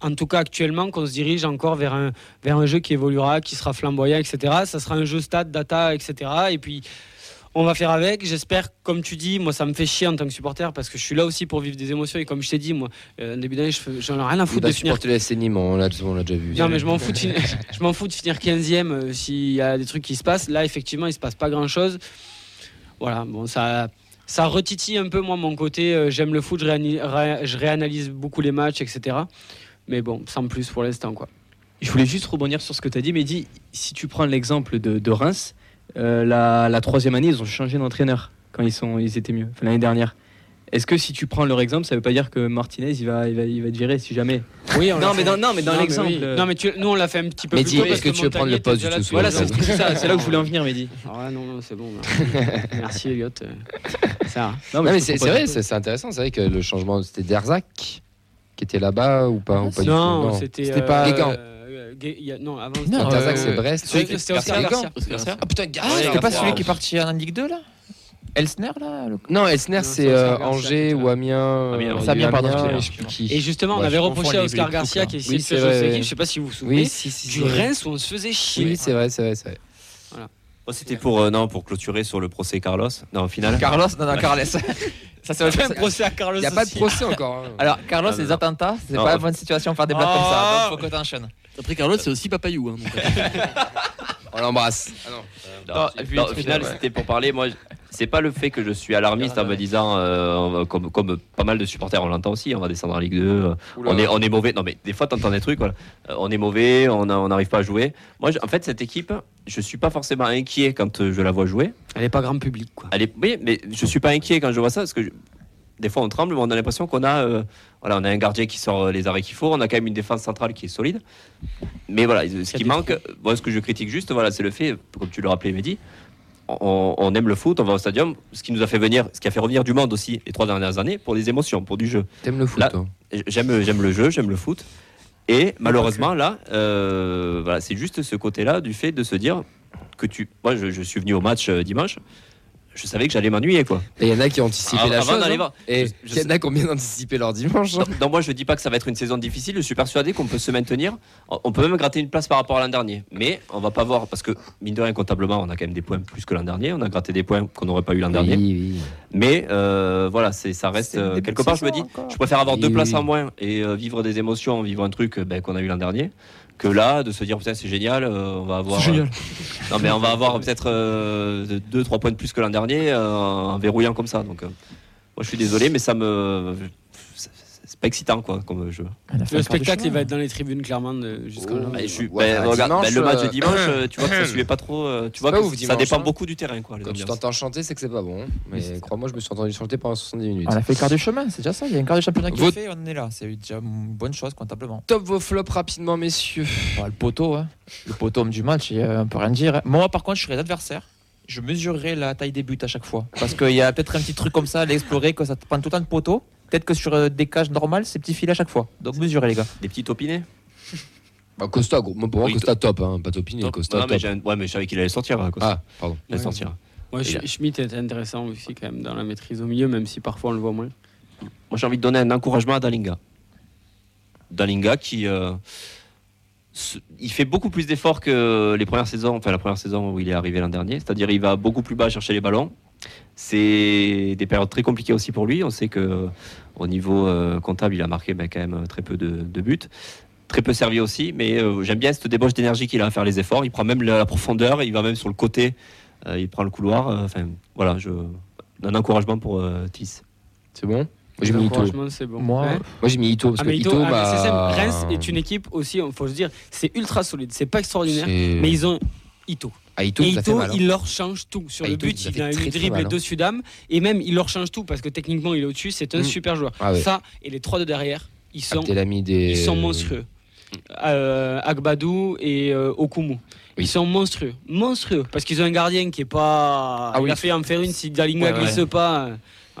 En tout cas, actuellement, qu'on se dirige encore vers un, vers un jeu qui évoluera, qui sera flamboyant, et cetera. Ça sera un jeu stat, data, et cetera. Et puis, on va faire avec. J'espère, comme tu dis, moi, ça me fait chier en tant que supporter parce que je suis là aussi pour vivre des émotions. Et comme je t'ai dit, moi, euh, début d'année, je, j'en ai rien à foutre de finir. Supporter la S N I M, on l'a déjà vu. Non, mais je m'en fous de finir, je m'en fous de finir quinzième euh, s'il y a des trucs qui se passent. Là, effectivement, il se passe pas grand-chose. Voilà, bon, ça... Ça retitille un peu, moi, mon côté. Euh, j'aime le foot, je, réani- ré- je réanalyse beaucoup les matchs, et cetera. Mais bon, sans plus pour l'instant, quoi. Je voulais juste rebondir sur ce que tu as dit, Mehdi. Si tu prends l'exemple de, de Reims, euh, la, la troisième année, ils ont changé d'entraîneur quand ils, sont, ils étaient mieux, enfin, l'année dernière. Est-ce que si tu prends leur exemple, ça ne veut pas dire que Martinez, il va, il va, il va te virer, si jamais oui, on non, mais dans, non, mais dans non, l'exemple... Mais oui. euh... Non, mais tu, nous, on l'a fait un petit peu mais plus dis, tôt. Mais est-ce que, que tu veux prendre le poste du tout voilà, c'est, c'est, ça, c'est là que je voulais en venir, Mehdi. Ah non, non, c'est bon. Merci, Elliot. Ça. Non, mais, non, mais c'est, c'est vrai, c'est, c'est intéressant. C'est vrai que le changement, c'était Derzak qui était là-bas ou pas, ah, ou pas non, du tout. Non, c'était... C'était euh, pas... Euh, Gé- y a, non, avant... C'était non, Derzak, euh, c'est Brest. C'était Oscar Garcia. Ah putain, Garcia. C'était pas celui qui est parti en Ligue deux, là Elsner là le... Non, Elsner c'est, c'est euh, Angers Garcia, ou Amiens. Amiens, c'est Amiens, pardon. Amiens, qui... Et justement, on ouais, avait reproché à Oscar Garcia qui essayait de se sauver. Je sais pas si vous vous souvenez. Oui, si, si, du Reims où on se faisait chier. Oui, c'est vrai, c'est vrai, c'est vrai. Voilà. Oh, c'était pour euh, non pour clôturer sur le procès Carlos. Non, au final. Carlos, non, non, Carles. Ça, c'est vrai, un procès à Carlos. Il n'y a aussi. Pas de procès encore. Hein. Alors, Carlos, ah, les non. attentats, c'est non. pas la bonne situation pour faire des blagues oh, comme ça. Donc, faut que t'enchaînes. Après, Carlos, c'est aussi Papayou. Hein, on l'embrasse. Ah, non. Non, non, non, au final, ouais. c'était pour parler. Moi, c'est pas le fait que je suis alarmiste en me disant, euh, comme, comme pas mal de supporters, on l'entend aussi, on va descendre en Ligue deux. Oula. On est, on est mauvais. Non, mais des fois, t'entends des trucs. Voilà. On est mauvais, on n'arrive pas à jouer. Moi, en fait, cette équipe, je suis pas forcément inquiet quand je la vois jouer. Elle est pas grand public, quoi. Elle est, oui, mais je suis pas inquiet quand je vois ça parce que je, des fois on tremble, mais on a l'impression qu'on a, euh, voilà, on a un gardien qui sort les arrêts qu'il faut, on a quand même une défense centrale qui est solide. Mais voilà, ce qui manque, bon, ce que je critique juste, voilà, c'est le fait, comme tu le rappelais Mehdi, on, on aime le foot, on va au stadium, ce qui nous a fait venir, ce qui a fait revenir du monde aussi les trois dernières années, pour des émotions, pour du jeu. T'aimes le foot, là, toi? J'aime, j'aime le jeu, j'aime le foot. Et malheureusement, là, euh, voilà, c'est juste ce côté-là du fait de se dire que tu... Moi, je, je suis venu au match euh, dimanche, je savais que j'allais m'ennuyer, quoi. Il y en a qui ont anticipé ah, la avant chose. D'aller voir. Et il y en a combien d'anticipé leur dimanche. Non, non, moi, je ne dis pas que ça va être une saison difficile. Je suis persuadé qu'on peut se maintenir. On peut même gratter une place par rapport à l'an dernier. Mais on ne va pas voir, parce que, mine de rien, comptablement, on a quand même des points plus que l'an dernier. On a gratté des points qu'on n'aurait pas eu l'an oui, dernier. Oui. Mais euh, voilà, c'est, ça reste... Euh, quelque part, je me dis, encore. je préfère avoir oui, deux oui. places en moins et euh, vivre des émotions, vivre un truc ben, qu'on a eu l'an dernier, que là, de se dire, putain, c'est génial, euh, on va avoir... C'est génial. Euh, non, mais on va avoir peut-être euh, deux, trois points de plus que l'an dernier. Euh, en verrouillant comme ça, donc euh, moi je suis désolé, mais ça me c'est, c'est pas excitant, quoi, comme jeu. Le spectacle chemin, il va être dans les tribunes clairement de... jusqu'en oh, bah, je... ouais, bah, regarde dimanche, bah, le match de dimanche, tu vois que ça suivait pas trop, tu vois que ouf, ça dimanche, dépend hein. beaucoup du terrain, quoi. Quand tu t'entends chanter, c'est que c'est pas bon, mais oui, crois-moi, je me suis entendu chanter pendant soixante-dix minutes. On a fait le quart du chemin, c'est déjà ça, il y a un quart de championnat qui Votre... fait, on est là, c'est déjà une bonne chose comptablement. Top vos flops rapidement, messieurs. Bah, le poteau, hein. le poteau du match, on peut rien dire. Moi par contre, je serais l'adversaire. Je mesurerai la taille des buts à chaque fois. Parce qu'il y a peut-être un petit truc comme ça à l'explorer, que ça te prend tout le temps de poteau. Peut-être que sur des cages normales, c'est petit filet à chaque fois. Donc mesurez, les gars. Des petits topinets. Bah, Costa, pour moi, oui, Costa top, hein. Pas topiné, top. Costa non, top. Mais ouais, mais je savais qu'il allait sortir, hein, Costa. Ah, pardon. Il allait ouais. sortir. Ouais, Schmitt est intéressant aussi, quand même, dans la maîtrise au milieu, même si parfois on le voit moins. Moi, j'ai envie de donner un encouragement à Dallinga. Dallinga qui. Euh... Il fait beaucoup plus d'efforts que les premières saisons, enfin la première saison où il est arrivé l'an dernier. C'est-à-dire, il va beaucoup plus bas chercher les ballons. C'est des périodes très compliquées aussi pour lui. On sait que au niveau euh, comptable, il a marqué ben, quand même très peu de, de buts, très peu servi aussi. Mais euh, j'aime bien cette débauche d'énergie qu'il a à faire les efforts. Il prend même la, la profondeur, il va même sur le côté, euh, il prend le couloir. Euh, enfin, voilà, je un encouragement pour euh, Tis. C'est bon. Moi j'ai, mis Ito. C'est bon. Moi, ouais. moi j'ai mis Ito parce ah, que Ito, Ito ah, bah... c'est Reims est une équipe aussi, il faut se dire, c'est ultra solide, c'est pas extraordinaire, c'est... mais ils ont Ito. Ah, Ito, et Ito mal, hein. il leur change tout sur ah, le but, Ito, il a une dribble dessus d'âme et même il leur change tout parce que techniquement il est au-dessus, c'est un mmh. super joueur. Ah, ouais. Ça et les trois de derrière, ils sont des... ils sont monstrueux. Euh, Agbadou et euh, Okumu. Oui. Ils sont monstrueux, monstrueux parce qu'ils ont un gardien qui est pas ah, il oui. a fait en faire une si Dallinga ouais, glisse ouais. pas,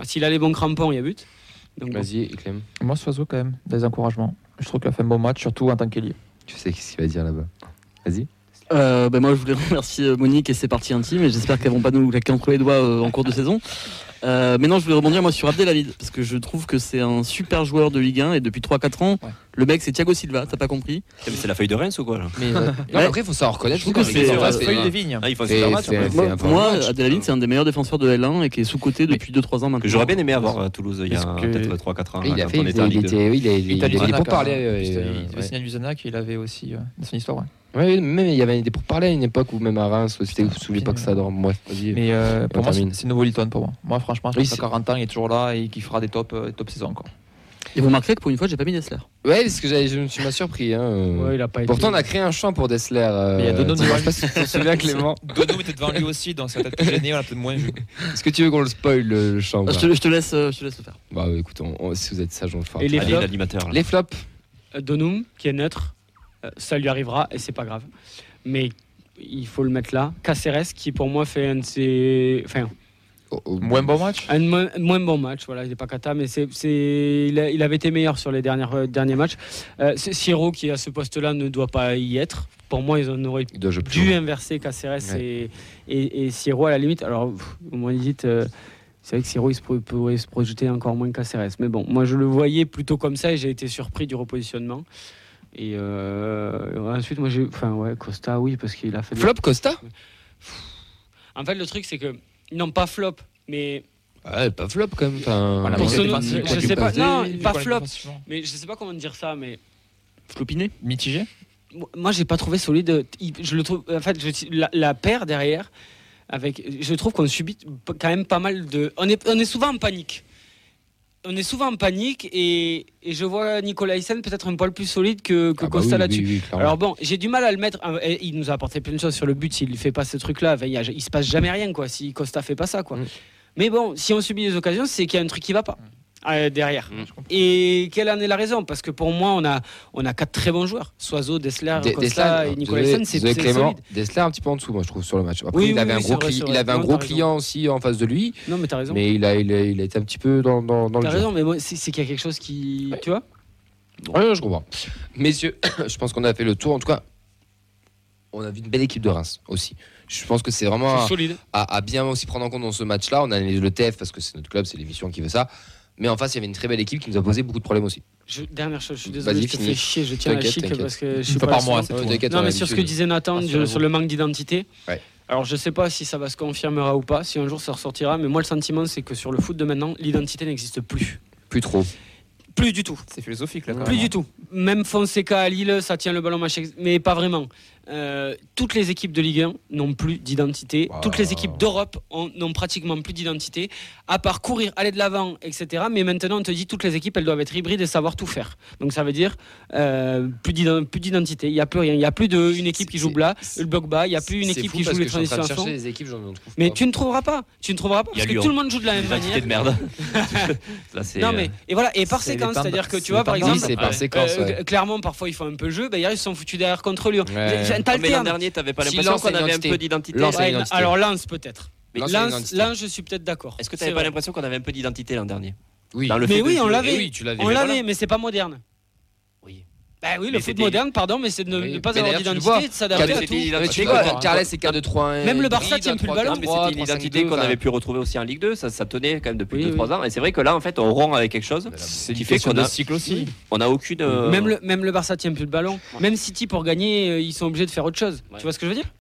s'il a les bons crampons, il y a but. Donc vas-y, bon. Clément. Moi, Suazo, quand même, des encouragements. Je trouve qu'il a fait un bon match, surtout en tant qu'ailier. Tu sais ce qu'il va dire là-bas. Vas-y. Euh, ben moi, je voulais remercier Monique et ses parties intimes, et j'espère qu'elles vont pas nous claquer entre les doigts euh, en cours de saison. Euh, mais non, je voulais rebondir moi sur Abdelhamid, parce que je trouve que c'est un super joueur de Ligue un, et depuis trois quatre ans, ouais. le mec c'est Thiago Silva, t'as pas compris. Mais c'est la feuille de Reims ou quoi là mais, euh, non, ouais. Après, il faut savoir reconnaître. Je trouve que c'est la feuille de vigne. Moi, Abdelhamid, c'est un des meilleurs défenseurs de L un et qui est sous-coté depuis deux trois ans maintenant. Que j'aurais bien aimé avoir à Toulouse il y a peut-être trois quatre ans. Il a fait, il avait des pourparlers. Il devait signaler Luzana qu'il avait aussi dans son histoire. Oui, même il y avait des pourparlers à une époque où même à Reims, c'était sous l'époque ça. Bref, vas-y. Mais pour moi, c'est nouveau Litton pour moi. Moi, franchement, je pense qu'à quarante ans, il est toujours là et qu'il fera des top saisons encore. Et vous remarquerez que pour une fois, j'ai pas mis Desler. Ouais, parce que je me suis m'a surpris. Hein. Ouais, il a pas été... Pourtant, on a créé un champ pour Desler. Euh... Mais il y a Donnum devant lui. Je sais pas si tu te souviens, Clément. Donnum était devant lui aussi, donc ça va peut-être plus gêné, on a peut-être moins joué. Est-ce que tu veux qu'on le spoil, le champ? Je te, je te laisse, je te laisse le faire. Bah écoute, on, on, si vous êtes sage, on le fera. Et les Allez, l'animateur. Là. Les flops. Donnum, qui est neutre, euh, ça lui arrivera et c'est pas grave. Mais il faut le mettre là. Cásseres, qui pour moi fait un de ses. Enfin. Moins bon match Un moins, moins bon match, voilà, il n'est pas cata, mais c'est, c'est, il, a, il avait été meilleur sur les dernières, euh, derniers matchs. Euh, Sierro, qui à ce poste-là ne doit pas y être. Pour moi, ils en auraient il dû plus. inverser Cásseres ouais. et, et, et Sierro à la limite. Alors, pff, au moins, dites, euh, c'est vrai que Sierro, il se pourrait, pourrait se projeter encore moins que Cásseres. Mais bon, moi, je le voyais plutôt comme ça et j'ai été surpris du repositionnement. Et euh, ensuite, moi, j'ai. Enfin, ouais, Costa, oui, parce qu'il a fait. Flop des... Costa En fait, le truc, c'est que. Non, pas flop, mais. Ouais, pas flop quand même. Enfin, Personne... Je sais pas, non, pas flop. Mais je sais pas comment dire ça, mais. Flopiné, mitigé. Moi, j'ai pas trouvé solide. Je le trouve. En fait, je... la, la paire derrière, avec. Je trouve qu'on subit quand même pas mal de. On est, on est souvent en panique. On est souvent en panique et, et je vois Nicolaisen peut-être un poil plus solide que, que ah bah Costa oui, là-dessus. Oui, oui, alors bon, j'ai du mal à le mettre. Il nous a apporté plein de choses sur le but. S'il ne fait pas ce truc-là, il ne se passe jamais rien quoi, si Costa ne fait pas ça. Quoi. Mm. Mais bon, si on subit des occasions, c'est qu'il y a un truc qui ne va pas. euh, derrière. Mmh. Et quelle en est la raison? Parce que pour moi, on a, on a quatre très bons joueurs. Suazo, Desler, De- Costa Desler, et Nicolaisen. C'est, c'est Clément. Desler un petit peu en dessous, moi, je trouve, sur le match. Après, oui, il, oui, avait oui, gros vrai, cli- il avait non, un gros client raison. aussi en face de lui. Non, mais t'as raison. Mais il a, il a, il a été un petit peu dans, dans, dans le jeu. T'as raison, mais moi, c'est, c'est qu'il y a quelque chose qui... Ouais. Tu vois bon. Oui, je comprends. Messieurs, je pense qu'on a fait le tour. En tout cas, on a vu une belle équipe de Reims aussi. Je pense que c'est vraiment c'est à, à, à bien aussi prendre en compte dans ce match-là. On analyse le T F parce que c'est notre club, c'est l'émission qui veut ça. Mais en face, il y avait une très belle équipe qui nous a posé beaucoup de problèmes aussi. Je, dernière chose, je suis désolé, Vas-y, je te fais chier, je tiens t'inquiète, à chic t'inquiète. Parce que je suis pas, pas par moi. C'est ouais. Non, mais sur ce que disait Nathan, je, sur le manque d'identité. Ouais. Alors, je sais pas si ça va se confirmera ou pas, si un jour ça ressortira. Mais moi, le sentiment, c'est que sur le foot de maintenant, l'identité n'existe plus. Plus trop. Plus du tout. C'est philosophique là. Plus vraiment. Du tout. Même Fonseca à Lille, ça tient le ballon, mais pas vraiment. Euh, toutes les équipes de Ligue un n'ont plus d'identité. Wow. Toutes les équipes d'Europe ont, n'ont pratiquement plus d'identité, à part courir, aller de l'avant, et cetera. Mais maintenant, on te dit toutes les équipes, elles doivent être hybrides et savoir tout faire. Donc ça veut dire euh, plus d'identité. Il n'y a plus rien. Il n'y a plus d'une équipe qui joue là, le bloc bas. Il n'y a plus une équipe qui joue les transitions. À fond. Les équipes, mais pas. tu ne trouveras pas. Tu ne trouveras pas parce que Lyon. Tout le monde joue de la même manière. De merde. là, c'est, non mais et voilà et par c'est séquence, c'est-à-dire que tu vois par exemple, clairement parfois ils font un peu jeu. Hier ils se sont foutus derrière contre Lyon. Non, mais l'an dernier, tu n'avais pas l'impression si qu'on avait un peu d'identité. Lance ouais, alors Lens peut-être. Lens, je suis peut-être d'accord. Est-ce que tu n'avais pas vrai. l'impression qu'on avait un peu d'identité l'an dernier? Oui. Dans le mais oui, on l'avait. Oui, tu l'avais. On mais l'avait, voilà. mais c'est pas moderne. Oui. Bah oui, le mais foot moderne, pardon, mais c'est de ne oui. pas mais avoir d'identité, de s'adapter à tout. Carles et quatre deux trois un. Même le Barça tient plus le ballon. Mais c'était une identité qu'on avait pu retrouver aussi en Ligue deux. Ça, ça tenait quand même depuis deux trois ans. Et c'est vrai que là, en fait, on rompt avec quelque chose qui fait qu'on a cycle aussi. On a aucune. Même le même le Barça tient plus le ballon. Même City pour gagner, ils sont obligés de faire autre chose. Tu vois ce que je veux dire ?